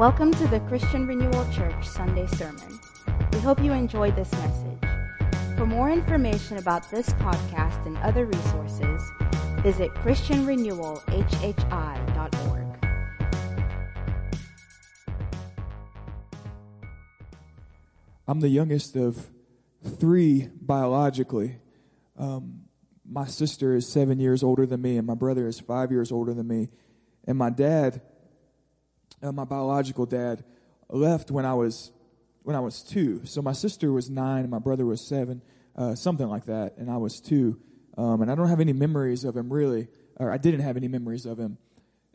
Welcome to the Christian Renewal Church Sunday Sermon. We hope you enjoyed this message. For more information about this podcast and other resources, visit ChristianRenewalHHI.org. I'm the youngest of three biologically. My sister is 7 years older than me, and my brother is 5 years older than me. And my dad, my biological dad, left when I was two. So my sister was 9, and my brother was 7, something like that. And I was 2, and I don't have any memories of him really, or I didn't have any memories of him.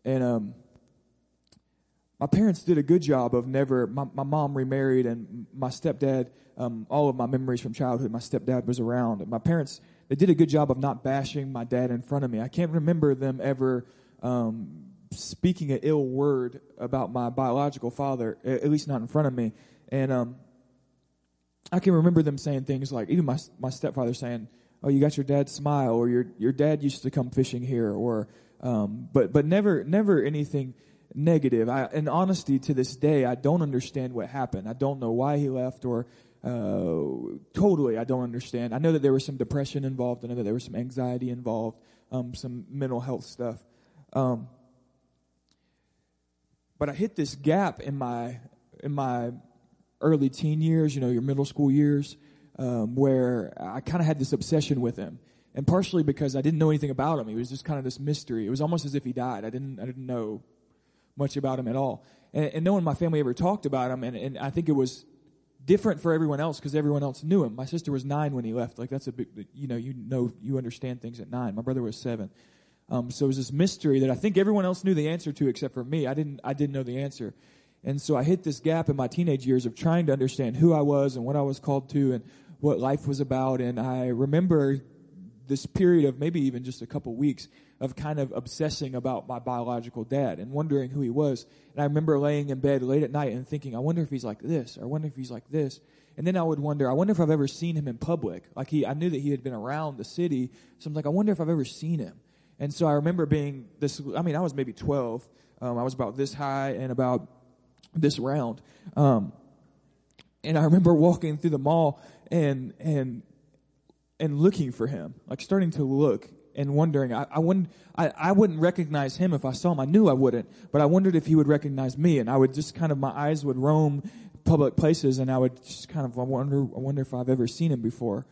And my parents did a good job of never. My mom remarried, and my stepdad. All of my memories from childhood, my stepdad was around. And my parents, they did a good job of not bashing my dad in front of me. I can't remember them ever speaking an ill word about my biological father, at least not in front of me. And I can remember them saying things like, even my stepfather saying, "Oh, you got your dad's smile," or your dad used to come fishing here," or but never anything negative. In honesty, to this day, I don't understand what happened. I don't know why he left, or totally I don't understand. I know that there was some depression involved. I know that there was some anxiety involved, some mental health stuff. But I hit this gap in my early teen years, your middle school years, where I kind of had this obsession with him, and partially because I didn't know anything about him. He was just kind of this mystery. It was almost as if he died. I didn't know much about him at all, and no one in my family ever talked about him, and I think it was different for everyone else because everyone else knew him. My sister was 9 when he left. Like, that's a big, you understand things at 9. My brother was 7. So it was this mystery that I think everyone else knew the answer to except for me. I didn't know the answer. And so I hit this gap in my teenage years of trying to understand who I was and what I was called to and what life was about. And I remember this period of maybe even just a couple weeks of kind of obsessing about my biological dad and wondering who he was. And I remember laying in bed late at night and thinking, I wonder if he's like this, or I wonder if he's like this. And then I would wonder, I wonder if I've ever seen him in public. Like, I knew that he had been around the city. So I'm like, I wonder if I've ever seen him. And so I remember being this, I was maybe 12. I was about this high and about this round. And I remember walking through the mall and looking for him, like starting to look and wondering. I wouldn't recognize him if I saw him. I knew I wouldn't, but I wondered if he would recognize me. And I would just kind of, my eyes would roam public places, and I would just kind of I wonder if I've ever seen him before.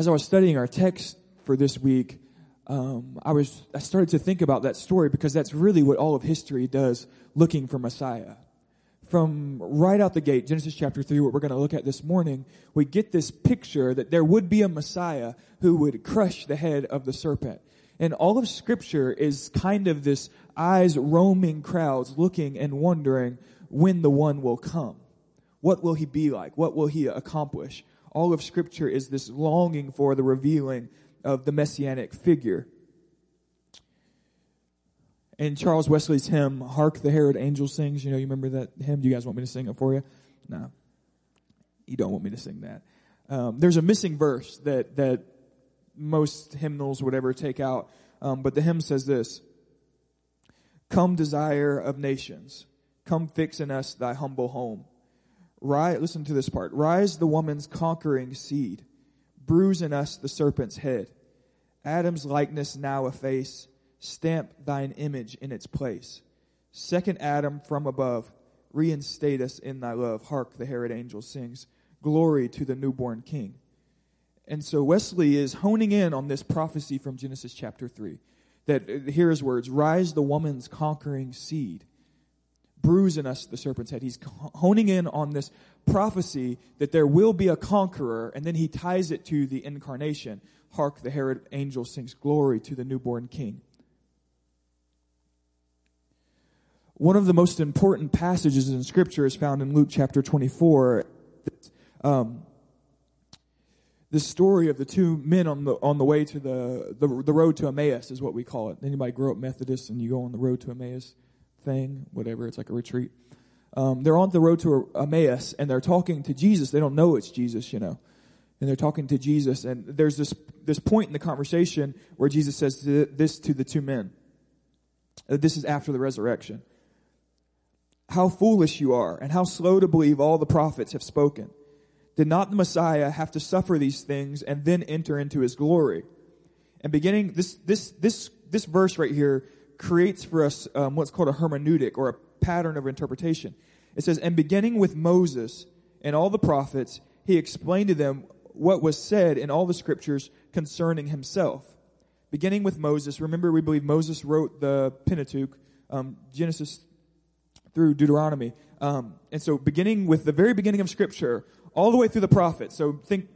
As I was studying our text for this week, I started to think about that story, because that's really what all of history does, looking for Messiah. From right out the gate, Genesis chapter 3, what we're going to look at this morning, we get this picture that there would be a Messiah who would crush the head of the serpent. And all of Scripture is kind of this eyes roaming crowds looking and wondering when the one will come. What will he be like? What will he accomplish? All of Scripture is this longing for the revealing of the messianic figure. In Charles Wesley's hymn, "Hark the Herald Angel Sings," you remember that hymn? Do you guys want me to sing it for you? No. You don't want me to sing that. There's a missing verse that most hymnals would ever take out, but the hymn says this: "Come, desire of nations, come fix in us thy humble home. Listen to this part. Rise the woman's conquering seed. Bruise in us the serpent's head. Adam's likeness now efface. Stamp thine image in its place. Second Adam from above. Reinstate us in thy love. Hark, the herald angel sings. Glory to the newborn king." And so Wesley is honing in on this prophecy from Genesis chapter 3. Hear his words. Rise the woman's conquering seed. Bruise in us the serpent's head. He's honing in on this prophecy that there will be a conqueror, and then he ties it to the incarnation. Hark, the herald angel sings, glory to the newborn king. One of the most important passages in Scripture is found in Luke chapter 24. The story of the two men on the way to the road to Emmaus is what we call it. Anybody grow up Methodist and you go on the road to Emmaus? Thing, whatever, it's like a retreat. They're on the road to Emmaus, and they're talking to Jesus. They don't know it's Jesus, and they're talking to Jesus, and there's this point in the conversation where Jesus says this to the two men. This is after the resurrection. How foolish you are, and how slow to believe all the prophets have spoken. Did not the Messiah have to suffer these things and then enter into his glory? And beginning this verse right here creates for us what's called a hermeneutic, or a pattern of interpretation. It says, and beginning with Moses and all the prophets, he explained to them what was said in all the scriptures concerning himself. Beginning with Moses, remember, we believe Moses wrote the Pentateuch, Genesis through Deuteronomy. And so beginning with the very beginning of scripture, all the way through the prophets. So think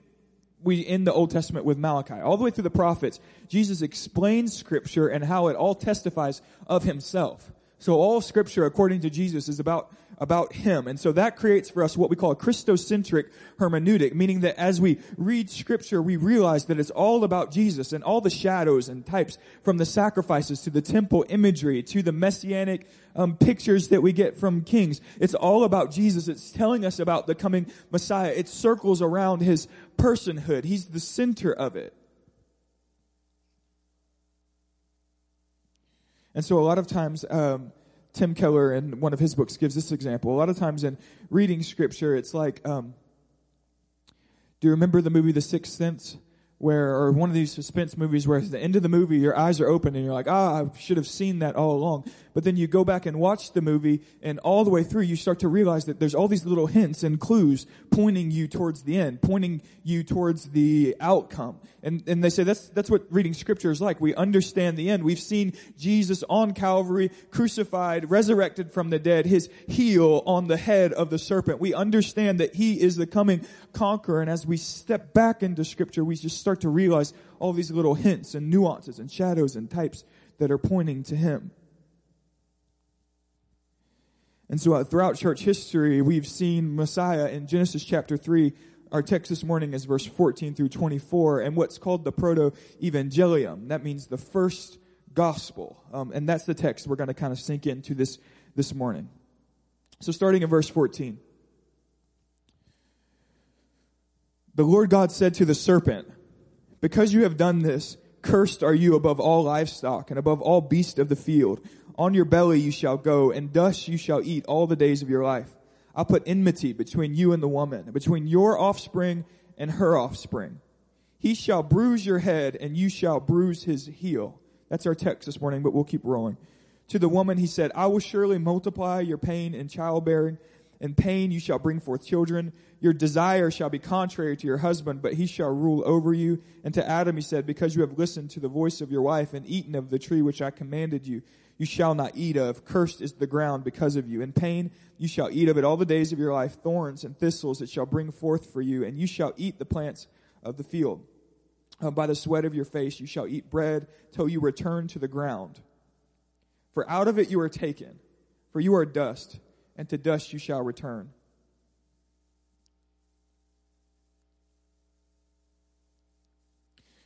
we end the Old Testament with Malachi. All the way through the prophets, Jesus explains scripture and how it all testifies of himself. So all scripture, according to Jesus, is about him. And so that creates for us what we call a Christocentric hermeneutic, meaning that as we read scripture, we realize that it's all about Jesus, and all the shadows and types, from the sacrifices to the temple imagery to the messianic pictures that we get from Kings. It's all about Jesus. It's telling us about the coming Messiah. It circles around his personhood. He's the center of it. And so a lot of times, Tim Keller, in one of his books, gives this example. A lot of times in reading scripture, it's like, do you remember the movie The Sixth Sense? Or one of these suspense movies where at the end of the movie, your eyes are open and you're like, I should have seen that all along. But then you go back and watch the movie, and all the way through, you start to realize that there's all these little hints and clues pointing you towards the end, pointing you towards the outcome. And they say that's what reading scripture is like. We understand the end. We've seen Jesus on Calvary, crucified, resurrected from the dead, his heel on the head of the serpent. We understand that he is the coming conqueror. And as we step back into scripture, we just start to realize all these little hints and nuances and shadows and types that are pointing to him. And so throughout church history, we've seen Messiah in Genesis chapter 3. Our text this morning is verse 14 through 24, and what's called the protoevangelium. That means the first gospel. And that's the text we're going to kind of sink into this morning. So starting in verse 14. The Lord God said to the serpent, because you have done this, cursed are you above all livestock and above all beasts of the field. On your belly you shall go, and dust you shall eat all the days of your life. I'll put enmity between you and the woman, between your offspring and her offspring. He shall bruise your head, and you shall bruise his heel. That's our text this morning, but we'll keep rolling. To the woman he said, I will surely multiply your pain in childbearing. In pain you shall bring forth children. Your desire shall be contrary to your husband, but he shall rule over you. And to Adam he said, because you have listened to the voice of your wife and eaten of the tree which I commanded you, you shall not eat of. Cursed is the ground because of you. In pain you shall eat of it all the days of your life. Thorns and thistles it shall bring forth for you, and you shall eat the plants of the field. By the sweat of your face you shall eat bread till you return to the ground. For out of it you are taken, for you are dust, and to dust you shall return.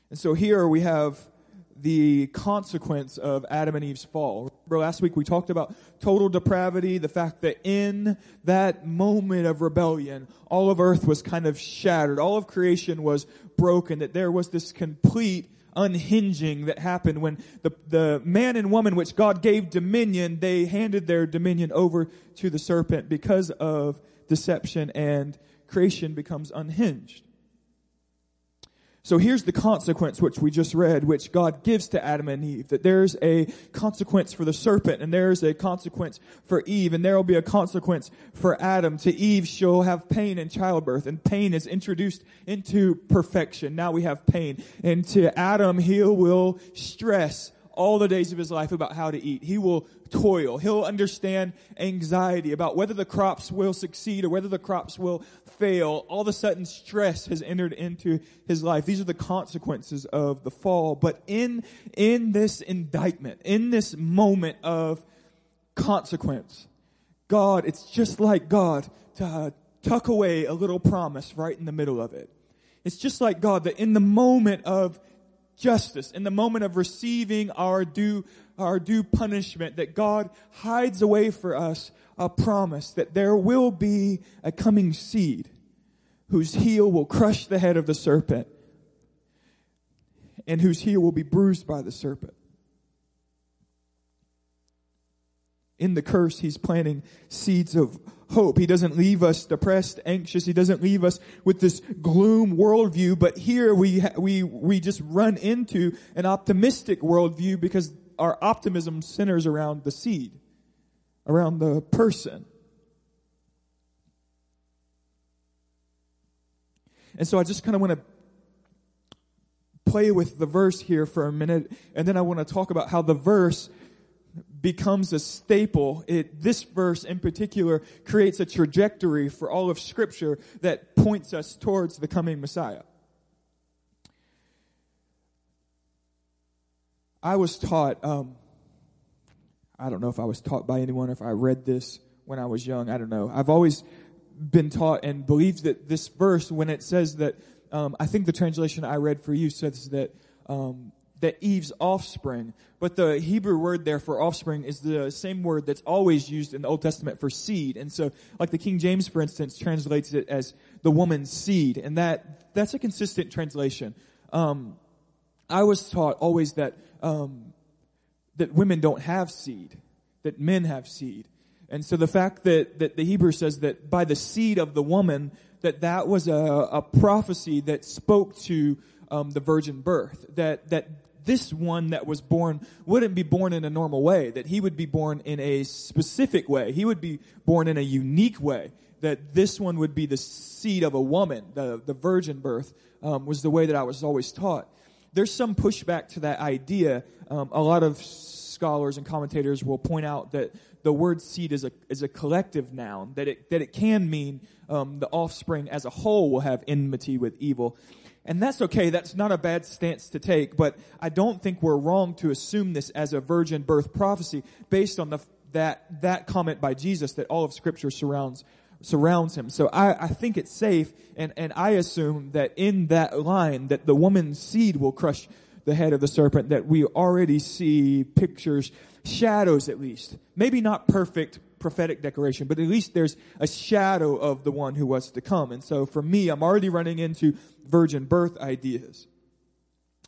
And so here we have the consequence of Adam and Eve's fall. Remember last week we talked about total depravity, the fact that in that moment of rebellion, all of earth was kind of shattered. All of creation was broken, that there was this complete unhinging that happened when the man and woman, which God gave dominion, they handed their dominion over to the serpent because of deception, and creation becomes unhinged. So here's the consequence, which we just read, which God gives to Adam and Eve, that there's a consequence for the serpent, and there's a consequence for Eve, and there will be a consequence for Adam. To Eve, she'll have pain in childbirth, and pain is introduced into perfection. Now we have pain. And to Adam, he will stress all the days of his life about how to eat. He will toil. He'll understand anxiety about whether the crops will succeed or whether the crops will fail. All of a sudden, stress has entered into his life. These are the consequences of the fall. But in this indictment, in this moment of consequence, God, it's just like God to tuck away a little promise right in the middle of it. It's just like God that in the moment of justice, in the moment of receiving our due punishment, that God hides away for us a promise that there will be a coming seed whose heel will crush the head of the serpent and whose heel will be bruised by the serpent. In the curse, he's planting seeds of hope. He doesn't leave us depressed, anxious. He doesn't leave us with this gloom worldview. But here we just run into an optimistic worldview because our optimism centers around the seed, around the person. And so I just kind of want to play with the verse here for a minute, and then I want to talk about how the verse becomes a staple. This verse in particular creates a trajectory for all of Scripture that points us towards the coming Messiah. I was taught, I don't know if I was taught by anyone or if I read this when I was young. I don't know. I've always been taught and believed that this verse, when it says that, I think the translation I read for you says that Eve's offspring, but the Hebrew word there for offspring is the same word that's always used in the Old Testament for seed. And so, like the King James, for instance, translates it as the woman's seed, and that's a consistent translation. I was taught always that women don't have seed, that men have seed. And so the fact that the Hebrew says that by the seed of the woman, that was a prophecy that spoke to the virgin birth, that this one that was born wouldn't be born in a normal way, that he would be born in a specific way. He would be born in a unique way, that this one would be the seed of a woman. The virgin birth was the way that I was always taught. There's some pushback to that idea. A lot of scholars and commentators will point out that the word seed is a collective noun, that it can mean the offspring as a whole will have enmity with evil. And that's okay. That's not a bad stance to take, but I don't think we're wrong to assume this as a virgin birth prophecy based on that comment by Jesus that all of Scripture surrounds him. So I think it's safe, and I assume that in that line that the woman's seed will crush the head of the serpent, that we already see pictures, shadows at least. Maybe not perfect prophetic decoration, but at least there's a shadow of the one who was to come. And so for me, I'm already running into virgin birth ideas.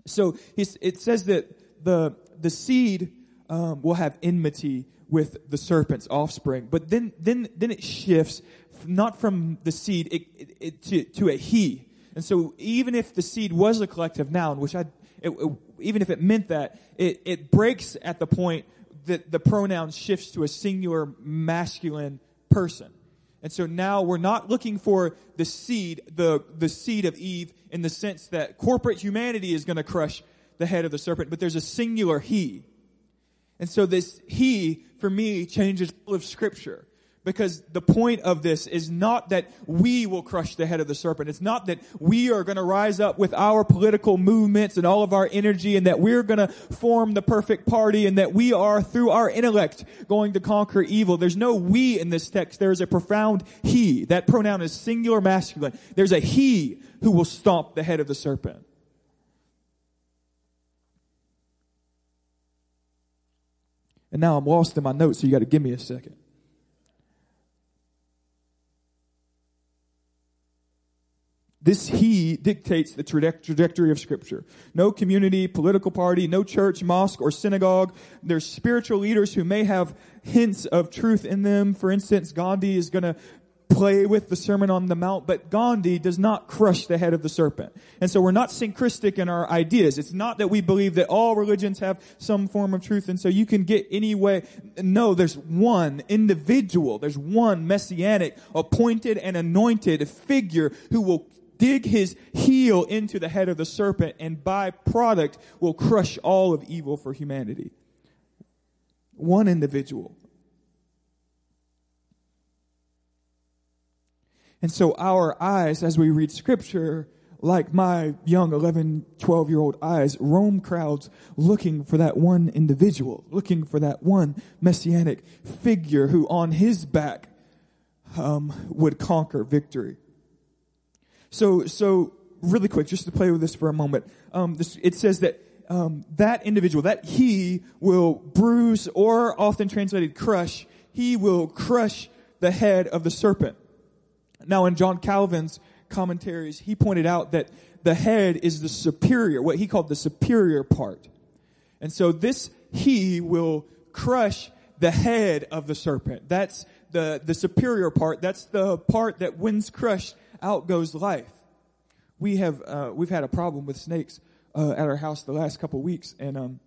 So it says that the seed will have enmity with the serpent's offspring. But then it shifts, not from the seed to a he. And so even if the seed was a collective noun, even if it meant that, it breaks at the point that the pronoun shifts to a singular masculine person. And so now we're not looking for the seed, the seed of Eve, in the sense that corporate humanity is going to crush the head of the serpent, but there's a singular he. And so this he, for me, changes all of Scripture. Because the point of this is not that we will crush the head of the serpent. It's not that we are going to rise up with our political movements and all of our energy, and that we're going to form the perfect party, and that we are, through our intellect, going to conquer evil. There's no we in this text. There is a profound he. That pronoun is singular masculine. There's a he who will stomp the head of the serpent. And now I'm lost in my notes, so you got to give me a second. This he dictates the trajectory of Scripture. No community, political party, no church, mosque, or synagogue. There's spiritual leaders who may have hints of truth in them. For instance, Gandhi is going to play with the Sermon on the Mount, but Gandhi does not crush the head of the serpent. And so we're not synchristic in our ideas. It's not that we believe that all religions have some form of truth, and so you can get any way. No, there's one individual. There's one messianic, appointed and anointed figure who will dig his heel into the head of the serpent, and by product will crush all of evil for humanity. One individual. And so our eyes, as we read Scripture, like my young 11, 12-year-old eyes, roam crowds looking for that one individual, looking for that one messianic figure who on his back would conquer victory. So really quick, just to play with this for a moment, it says that that individual, that he will bruise, or often translated crush, he will crush the head of the serpent. Now, in John Calvin's commentaries, he pointed out that the head is the superior, what he called the superior part. And so this he will crush the head of the serpent. That's the superior part. That's the part that, when's crushed, out goes life. We have, we've had a problem with snakes, at our house the last couple weeks. And,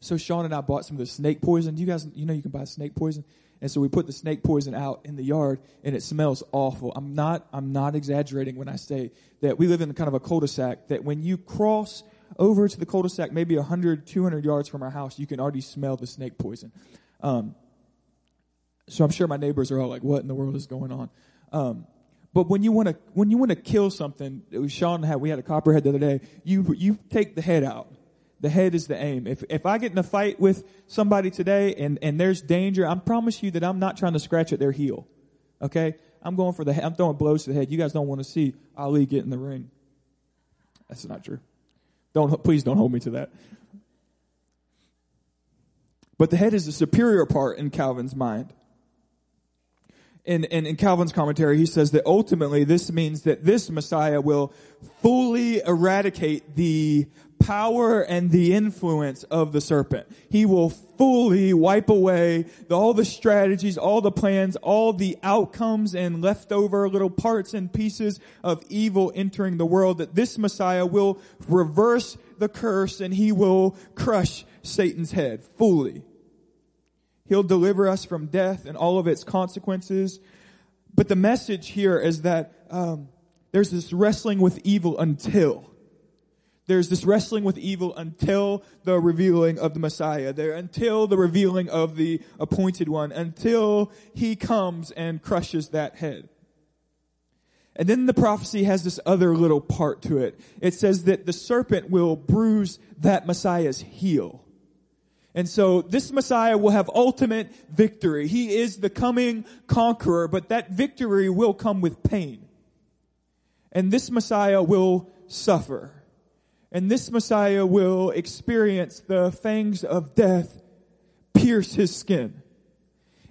so Sean and I bought some of the snake poison. You guys, you know, you can buy snake poison. And so we put the snake poison out in the yard, and it smells awful. I'm not exaggerating when I say that we live in kind of a cul-de-sac, that when you cross over to the cul-de-sac, maybe 100, 200 yards from our house, you can already smell the snake poison. So I'm sure my neighbors are all like, what in the world is going on? But when you want to kill something, we had a copperhead the other day, you take the head out. The head is the aim. If I get in a fight with somebody today and there's danger, I promise you that I'm not trying to scratch at their heel. Okay? I'm going for the head. I'm throwing blows to the head. You guys don't want to see Ali get in the ring. That's not true. Please don't hold me to that. But the head is the superior part in Calvin's mind. In Calvin's commentary, he says that ultimately this means that this Messiah will fully eradicate the power and the influence of the serpent. He will fully wipe away all the strategies, all the plans, all the outcomes and leftover little parts and pieces of evil entering the world, that this Messiah will reverse the curse and he will crush Satan's head fully. He'll deliver us from death and all of its consequences. But the message here is that there's this wrestling with evil until. There's this wrestling with evil until the revealing of the Messiah. Until the revealing of the appointed one. Until he comes and crushes that head. And then the prophecy has this other little part to it. It says that the serpent will bruise that Messiah's heel. And so this Messiah will have ultimate victory. He is the coming conqueror, but that victory will come with pain. And this Messiah will suffer. And this Messiah will experience the fangs of death pierce his skin.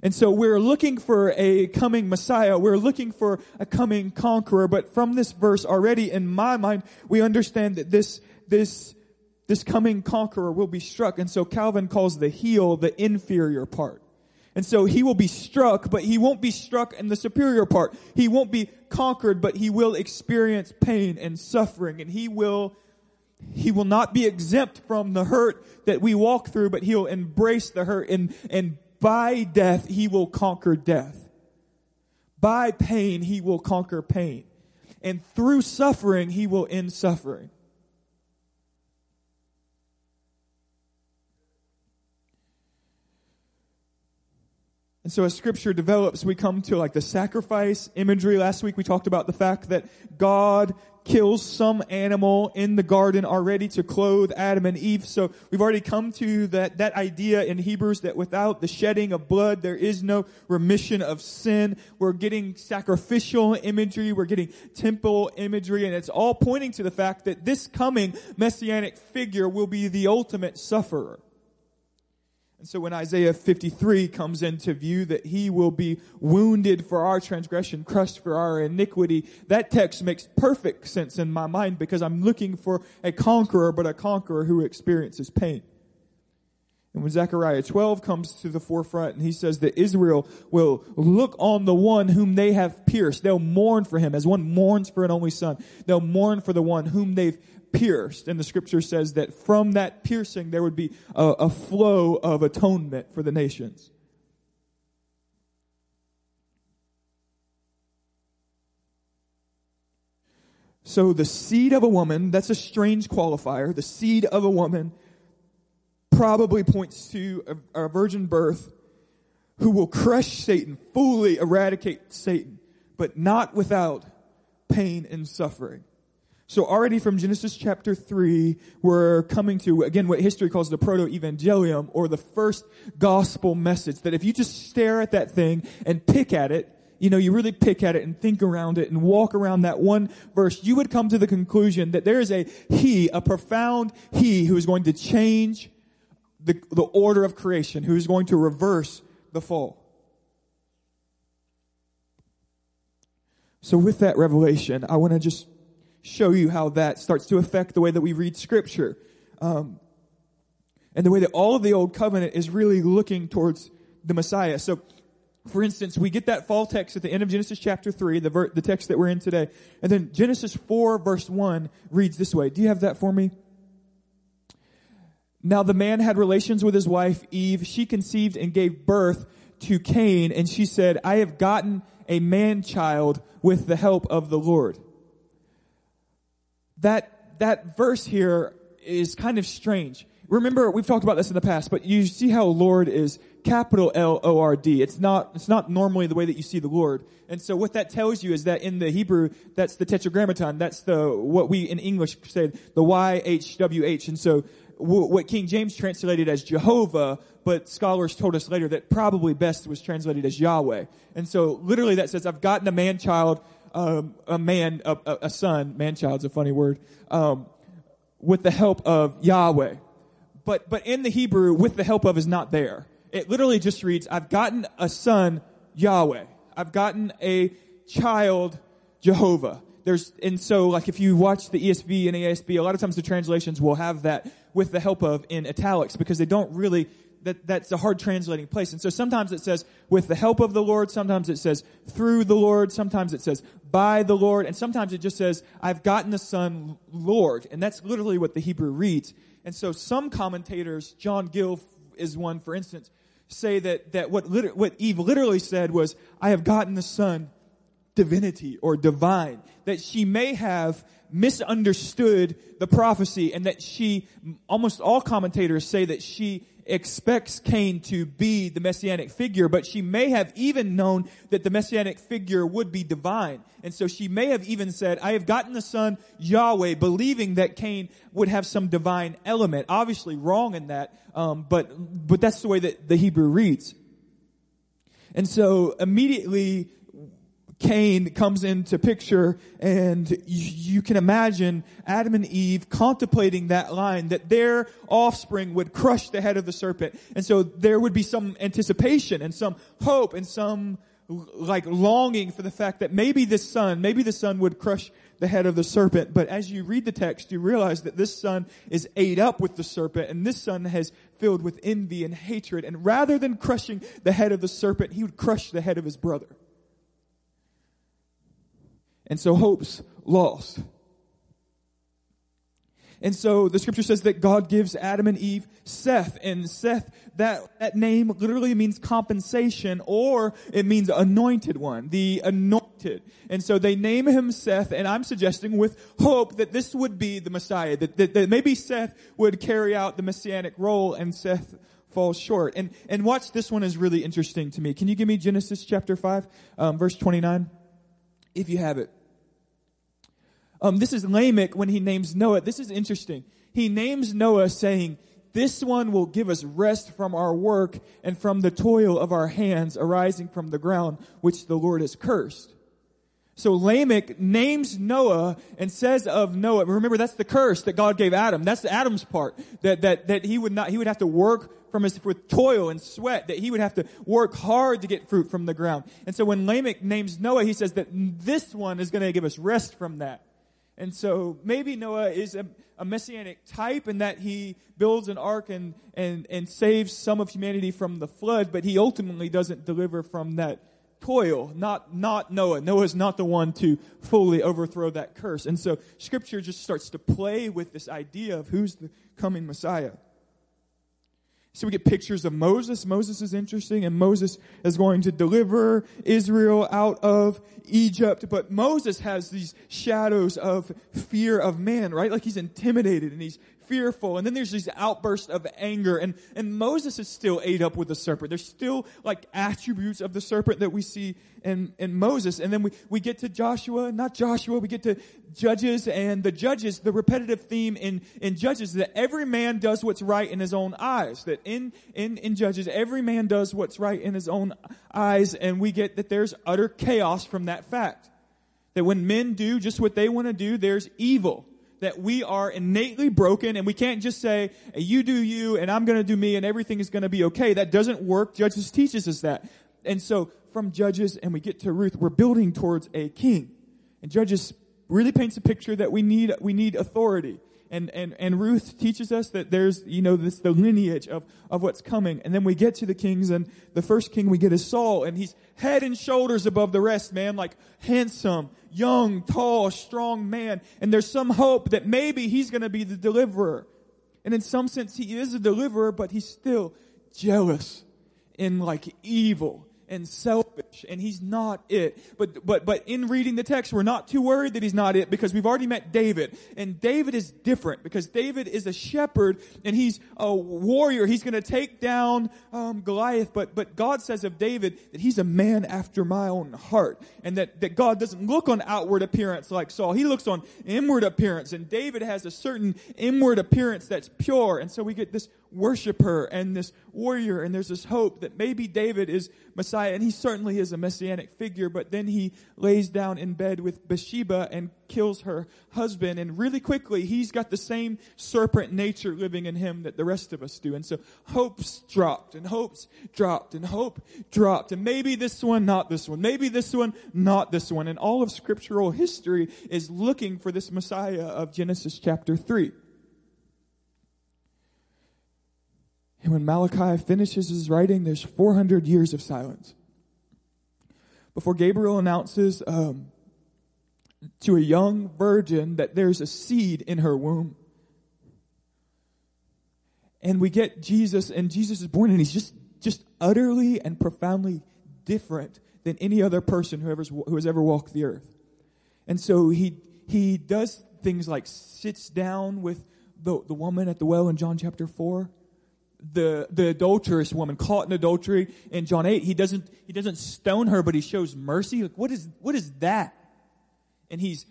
And so we're looking for a coming Messiah. We're looking for a coming conqueror. But from this verse already, in my mind, we understand that this coming conqueror will be struck. And so Calvin calls the heel the inferior part. And so he will be struck, but he won't be struck in the superior part. He won't be conquered, but he will experience pain and suffering. And he will not be exempt from the hurt that we walk through, but he'll embrace the hurt. And by death, he will conquer death. By pain, he will conquer pain. And through suffering, he will end suffering. And so as scripture develops, we come to like the sacrifice imagery. Last week we talked about the fact that God kills some animal in the garden already to clothe Adam and Eve. So we've already come to that idea in Hebrews that without the shedding of blood, there is no remission of sin. We're getting sacrificial imagery. We're getting temple imagery. And it's all pointing to the fact that this coming messianic figure will be the ultimate sufferer. And so when Isaiah 53 comes into view, that he will be wounded for our transgression, crushed for our iniquity, that text makes perfect sense in my mind because I'm looking for a conqueror, but a conqueror who experiences pain. And when Zechariah 12 comes to the forefront and he says that Israel will look on the one whom they have pierced, they'll mourn for him as one mourns for an only son. They'll mourn for the one whom they've pierced. And the scripture says that from that piercing there would be a flow of atonement for the nations. So the seed of a woman, that's a strange qualifier, the seed of a woman probably points to a virgin birth who will crush Satan, fully eradicate Satan, but not without pain and suffering. So already from Genesis chapter 3, we're coming to, again, what history calls the protoevangelium, or the first gospel message. That if you just stare at that thing and pick at it, you know, you really pick at it and think around it and walk around that one verse, you would come to the conclusion that there is a profound he who is going to change the order of creation, who is going to reverse the fall. So with that revelation, I want to just show you how that starts to affect the way that we read scripture. and the way that all of the Old Covenant is really looking towards the Messiah. So, for instance, we get that fall text at the end of Genesis chapter 3, the text that we're in today. And then Genesis 4 verse 1 reads this way. Do you have that for me? Now the man had relations with his wife Eve. She conceived and gave birth to Cain, and she said, I have gotten a man-child with the help of the Lord. That verse here is kind of strange. Remember, we've talked about this in the past, but you see how Lord is capital L-O-R-D. It's not normally the way that you see the Lord. And so what that tells you is that in the Hebrew, that's the Tetragrammaton. That's what we in English say, the Y-H-W-H. And so what King James translated as Jehovah, but scholars told us later that probably best was translated as Yahweh. And so literally that says, I've gotten a man-child, a son. Man-child's a funny word. With the help of Yahweh. But in the Hebrew, with the help of is not there. It literally just reads, I've gotten a son, Yahweh. I've gotten a child, Jehovah. And so if you watch the ESV and ASB, a lot of times the translations will have that with the help of in italics because they don't really, that's a hard translating place. And so sometimes it says with the help of the Lord, sometimes it says through the Lord, sometimes it says by the Lord, and sometimes it just says, I've gotten a son, Lord. And that's literally what the Hebrew reads. And so some commentators, John Gill is one, for instance, say that what Eve literally said was, I have gotten the son divinity or divine, that she may have misunderstood the prophecy, and that she, almost all commentators say that she expects Cain to be the messianic figure, but she may have even known that the messianic figure would be divine. And so she may have even said, I have gotten the son Yahweh, believing that Cain would have some divine element. Obviously wrong in that, but that's the way that the Hebrew reads. And so immediately Cain comes into picture, and you can imagine Adam and Eve contemplating that line, that their offspring would crush the head of the serpent. And so there would be some anticipation and some hope and some longing for the fact that maybe the son would crush the head of the serpent. But as you read the text, you realize that this son is ate up with the serpent, and this son has filled with envy and hatred. And rather than crushing the head of the serpent, he would crush the head of his brother. And so hope's lost. And so the scripture says that God gives Adam and Eve Seth. And Seth, that name literally means compensation, or it means anointed one, the anointed. And so they name him Seth, and I'm suggesting with hope that this would be the Messiah, that maybe Seth would carry out the messianic role, and Seth falls short. And watch, this one is really interesting to me. Can you give me Genesis chapter 5, verse 29? If you have it. This is Lamech when he names Noah. This is interesting. He names Noah saying, this one will give us rest from our work and from the toil of our hands arising from the ground, which the Lord has cursed. So Lamech names Noah and says of Noah, remember that's the curse that God gave Adam. That's Adam's part. That he would have to work with toil and sweat, that he would have to work hard to get fruit from the ground. And so when Lamech names Noah, he says that this one is going to give us rest from that. And so maybe Noah is a messianic type in that he builds an ark and saves some of humanity from the flood, but he ultimately doesn't deliver from that toil. Not Noah. Noah's not the one to fully overthrow that curse. And so scripture just starts to play with this idea of who's the coming Messiah. So we get pictures of Moses. Moses is interesting, and Moses is going to deliver Israel out of Egypt. But Moses has these shadows of fear of man, right? Like he's intimidated and he's fearful. And then there's these outbursts of anger. And Moses is still ate up with the serpent. There's still attributes of the serpent that we see in Moses. And then we get to we get to Judges. And the Judges, the repetitive theme in Judges is that every man does what's right in his own eyes. That in Judges, every man does what's right in his own eyes. And we get that there's utter chaos from that fact. That when men do just what they want to do, there's evil. That we are innately broken, and we can't just say, you do you, and I'm going to do me, and everything is going to be okay. That doesn't work. Judges teaches us that. And so from Judges, and we get to Ruth, we're building towards a king. And Judges really paints a picture that we need authority. and Ruth teaches us that there's, you know, this, the lineage of what's coming. And then we get to the kings, and the first king we get is Saul, and he's head and shoulders above the rest, man, like handsome, young, tall, strong man. And there's some hope that maybe he's going to be the deliverer. And in some sense, he is a deliverer, but he's still jealous and like evil and selfish, and he's not it. But in reading the text, we're not too worried that he's not it, because we've already met David, and David is different, because David is a shepherd and he's a warrior. He's going to take down Goliath, but God says of David that he's a man after my own heart, and that God doesn't look on outward appearance like Saul. He looks on inward appearance, and David has a certain inward appearance that's pure. And so we get this worshiper and this warrior, and there's this hope that maybe David is Messiah, and he certainly is a messianic figure. But then he lays down in bed with Bathsheba and kills her husband, and really quickly he's got the same serpent nature living in him that the rest of us do. And so hope's dropped, and hope's dropped, and hope dropped, and maybe this one, not this one, maybe this one, not this one. And all of scriptural history is looking for this Messiah of Genesis chapter 3. And when Malachi finishes his writing, there's 400 years of silence before Gabriel announces to a young virgin that there's a seed in her womb. And we get Jesus, and Jesus is born, and he's just utterly and profoundly different than any other person who has ever walked the earth. And so he does things like sits down with the woman at the well in John chapter 4. The adulterous woman caught in adultery in John 8, he doesn't stone her, but he shows mercy. Like, what is that? And he's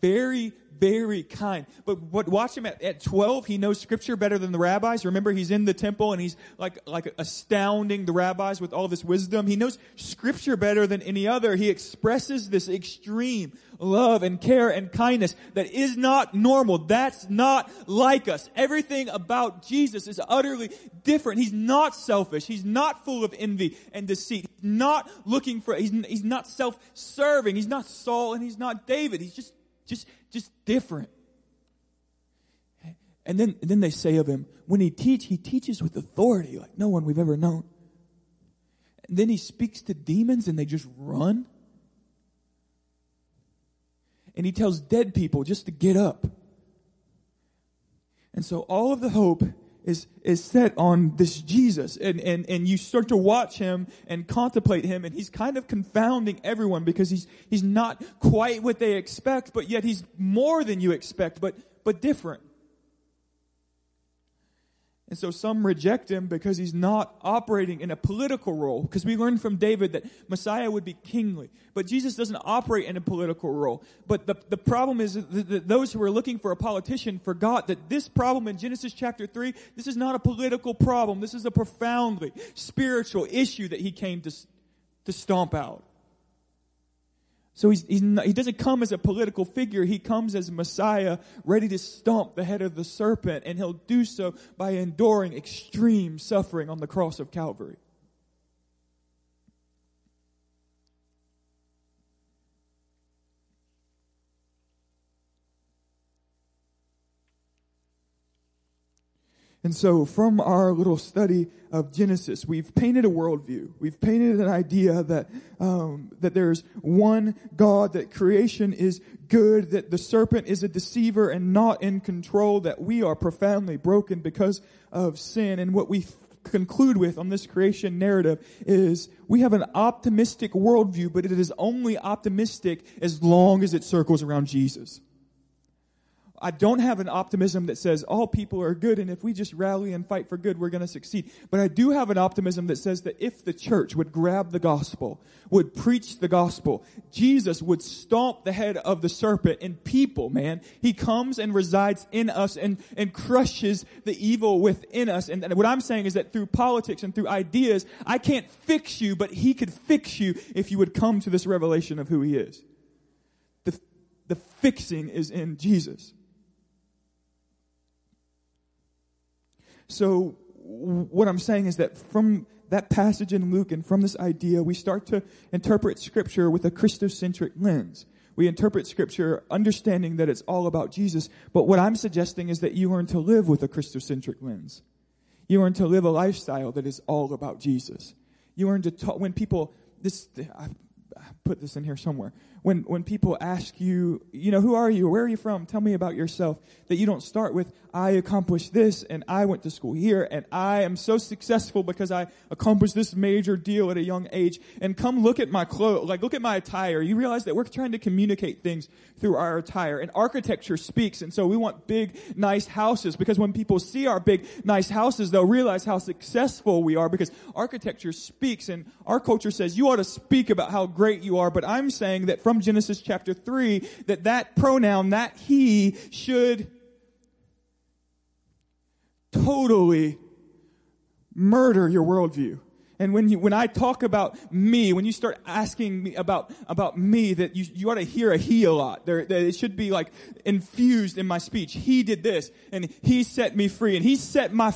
very, very kind. But watch him at 12. He knows scripture better than the rabbis. Remember, he's in the temple and he's like astounding the rabbis with all this wisdom. He knows scripture better than any other. He expresses this extreme love and care and kindness that is not normal. That's not like us. Everything about Jesus is utterly different. He's not selfish. He's not full of envy and deceit. He's not looking for, he's not self-serving. He's not Saul and he's not David. He's just different. And then they say of him, when he teaches with authority like no one we've ever known. And then he speaks to demons and they just run. And he tells dead people just to get up. And so all of the hope is set on this Jesus. And you start to watch him and contemplate him, and he's kind of confounding everyone because he's not quite what they expect, but yet he's more than you expect, but different. And so some reject him because he's not operating in a political role, because we learned from David that Messiah would be kingly. But Jesus doesn't operate in a political role. But the problem is that those who are looking for a politician forgot that this problem in Genesis chapter 3, this is not a political problem. This is a profoundly spiritual issue that he came to stomp out. So he doesn't come as a political figure. He comes as Messiah, ready to stomp the head of the serpent, and he'll do so by enduring extreme suffering on the cross of Calvary. And so from our little study of Genesis, we've painted a worldview. We've painted an idea that there's one God, that creation is good, that the serpent is a deceiver and not in control, that we are profoundly broken because of sin. And what we conclude with on this creation narrative is we have an optimistic worldview, but it is only optimistic as long as it circles around Jesus. I don't have an optimism that says all people are good, and if we just rally and fight for good, we're going to succeed. But I do have an optimism that says that if the church would grab the gospel, would preach the gospel, Jesus would stomp the head of the serpent in people, man. He comes and resides in us and crushes the evil within us. And what I'm saying is that through politics and through ideas, I can't fix you, but he could fix you if you would come to this revelation of who he is. The fixing is in Jesus. So what I'm saying is that from that passage in Luke and from this idea, we start to interpret Scripture with a Christocentric lens. We interpret Scripture understanding that it's all about Jesus. But what I'm suggesting is that you learn to live with a Christocentric lens. You learn to live a lifestyle that is all about Jesus. You learn to talk when people... I put this in here somewhere. When people ask you, who are you? Where are you from? Tell me about yourself. That you don't start with, I accomplished this, and I went to school here, and I am so successful because I accomplished this major deal at a young age. And come look at my clothes, look at my attire. You realize that we're trying to communicate things through our attire. And architecture speaks, and so we want big, nice houses, because when people see our big, nice houses, they'll realize how successful we are, because architecture speaks, and our culture says you ought to speak about how great you are. But I'm saying that from Genesis chapter 3, that pronoun, that he, should totally murder your worldview. And when I talk about me, when you start asking me about me, that you ought to hear a he a lot. That it should be infused in my speech. He did this, and he set me free, and he set my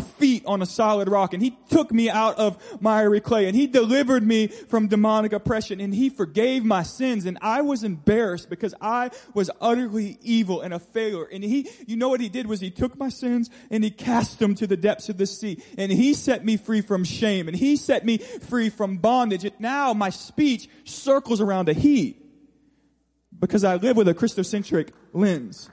feet on a solid rock, and he took me out of miry clay, and he delivered me from demonic oppression, and he forgave my sins, and I was embarrassed because I was utterly evil and a failure. And he, what he did was he took my sins and he cast them to the depths of the sea, and he set me free from shame, and he set me free from bondage. And now my speech circles around a he, because I live with a Christocentric lens.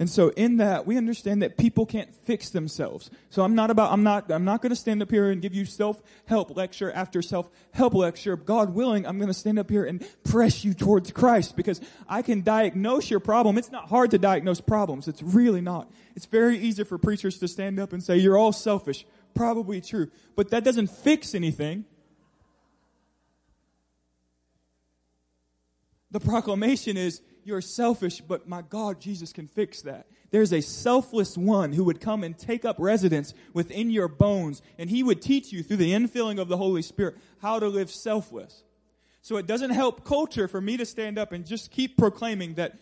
And so in that, we understand that people can't fix themselves. So I'm not going to stand up here and give you self-help lecture after self-help lecture. God willing, I'm going to stand up here and press you towards Christ, because I can diagnose your problem. It's not hard to diagnose problems. It's really not. It's very easy for preachers to stand up and say, you're all selfish. Probably true. But that doesn't fix anything. The proclamation is, you're selfish, but my God, Jesus can fix that. There's a selfless one who would come and take up residence within your bones, and he would teach you through the infilling of the Holy Spirit how to live selfless. So it doesn't help culture for me to stand up and just keep proclaiming that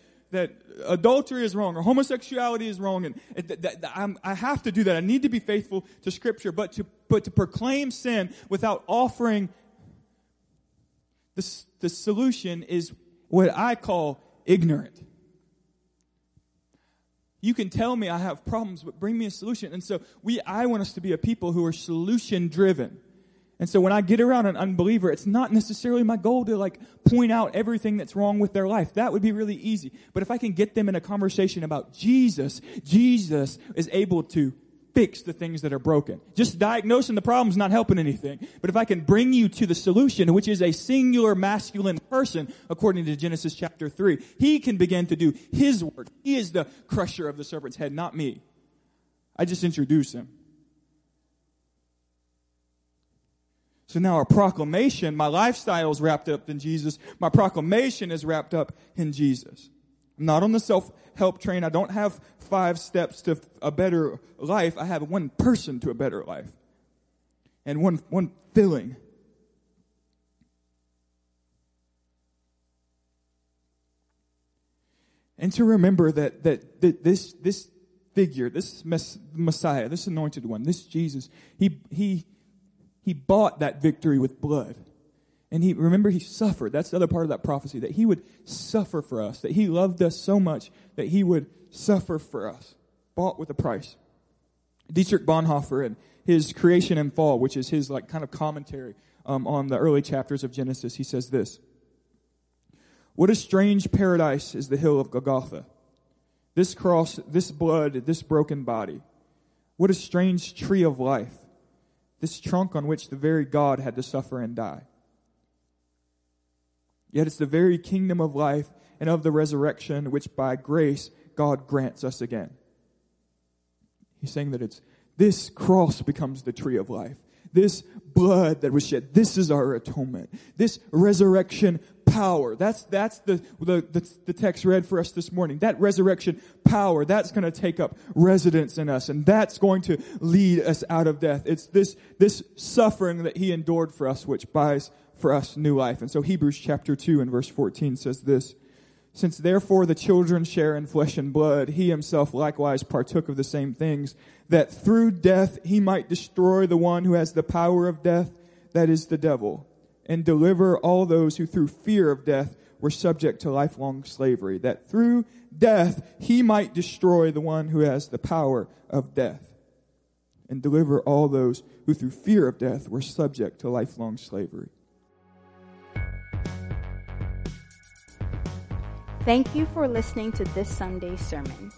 adultery is wrong, or homosexuality is wrong, and I have to do that. I need to be faithful to Scripture, but to proclaim sin without offering the solution is what I call ignorant. You can tell me I have problems, but bring me a solution. And so I want us to be a people who are solution driven. And so when I get around an unbeliever, it's not necessarily my goal to point out everything that's wrong with their life. That would be really easy. But if I can get them in a conversation about Jesus, Jesus is able to fix the things that are broken. Just diagnosing the problem is not helping anything. But if I can bring you to the solution, which is a singular masculine person, according to Genesis chapter 3, he can begin to do his work. He is the crusher of the serpent's head, not me. I just introduce him. So now our proclamation, my lifestyle is wrapped up in Jesus. My proclamation is wrapped up in Jesus. I'm not on the self-help train. I don't have 5 steps to a better life. I have one person to a better life. And one filling. And to remember that this figure, this Messiah, this anointed one, this Jesus, he bought that victory with blood. And he suffered. That's the other part of that prophecy, that he would suffer for us, that he loved us so much that he would suffer for us, bought with a price. Dietrich Bonhoeffer, in his Creation and Fall, which is his kind of commentary on the early chapters of Genesis, he says this: "What a strange paradise is the hill of Golgotha. This cross, this blood, this broken body. What a strange tree of life, this trunk on which the very God had to suffer and die. Yet it's the very kingdom of life and of the resurrection which by grace God grants us again." He's saying that it's this cross becomes the tree of life. This blood that was shed, this is our atonement. This resurrection power, that's the text read for us this morning. That resurrection power, that's going to take up residence in us, and that's going to lead us out of death. It's this suffering that he endured for us, which buys for us new life. And so Hebrews chapter 2 and verse 14 says this: Since therefore the children share in flesh and blood, he himself likewise partook of the same things, that through death he might destroy the one who has the power of death, that is the devil, and deliver all those who through fear of death were subject to lifelong slavery, that through death he might destroy the one who has the power of death, and deliver all those who through fear of death were subject to lifelong slavery. Thank you for listening to this Sunday's sermon.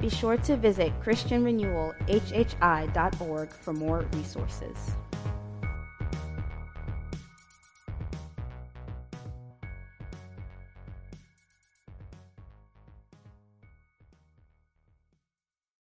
Be sure to visit ChristianRenewalHHI.org for more resources.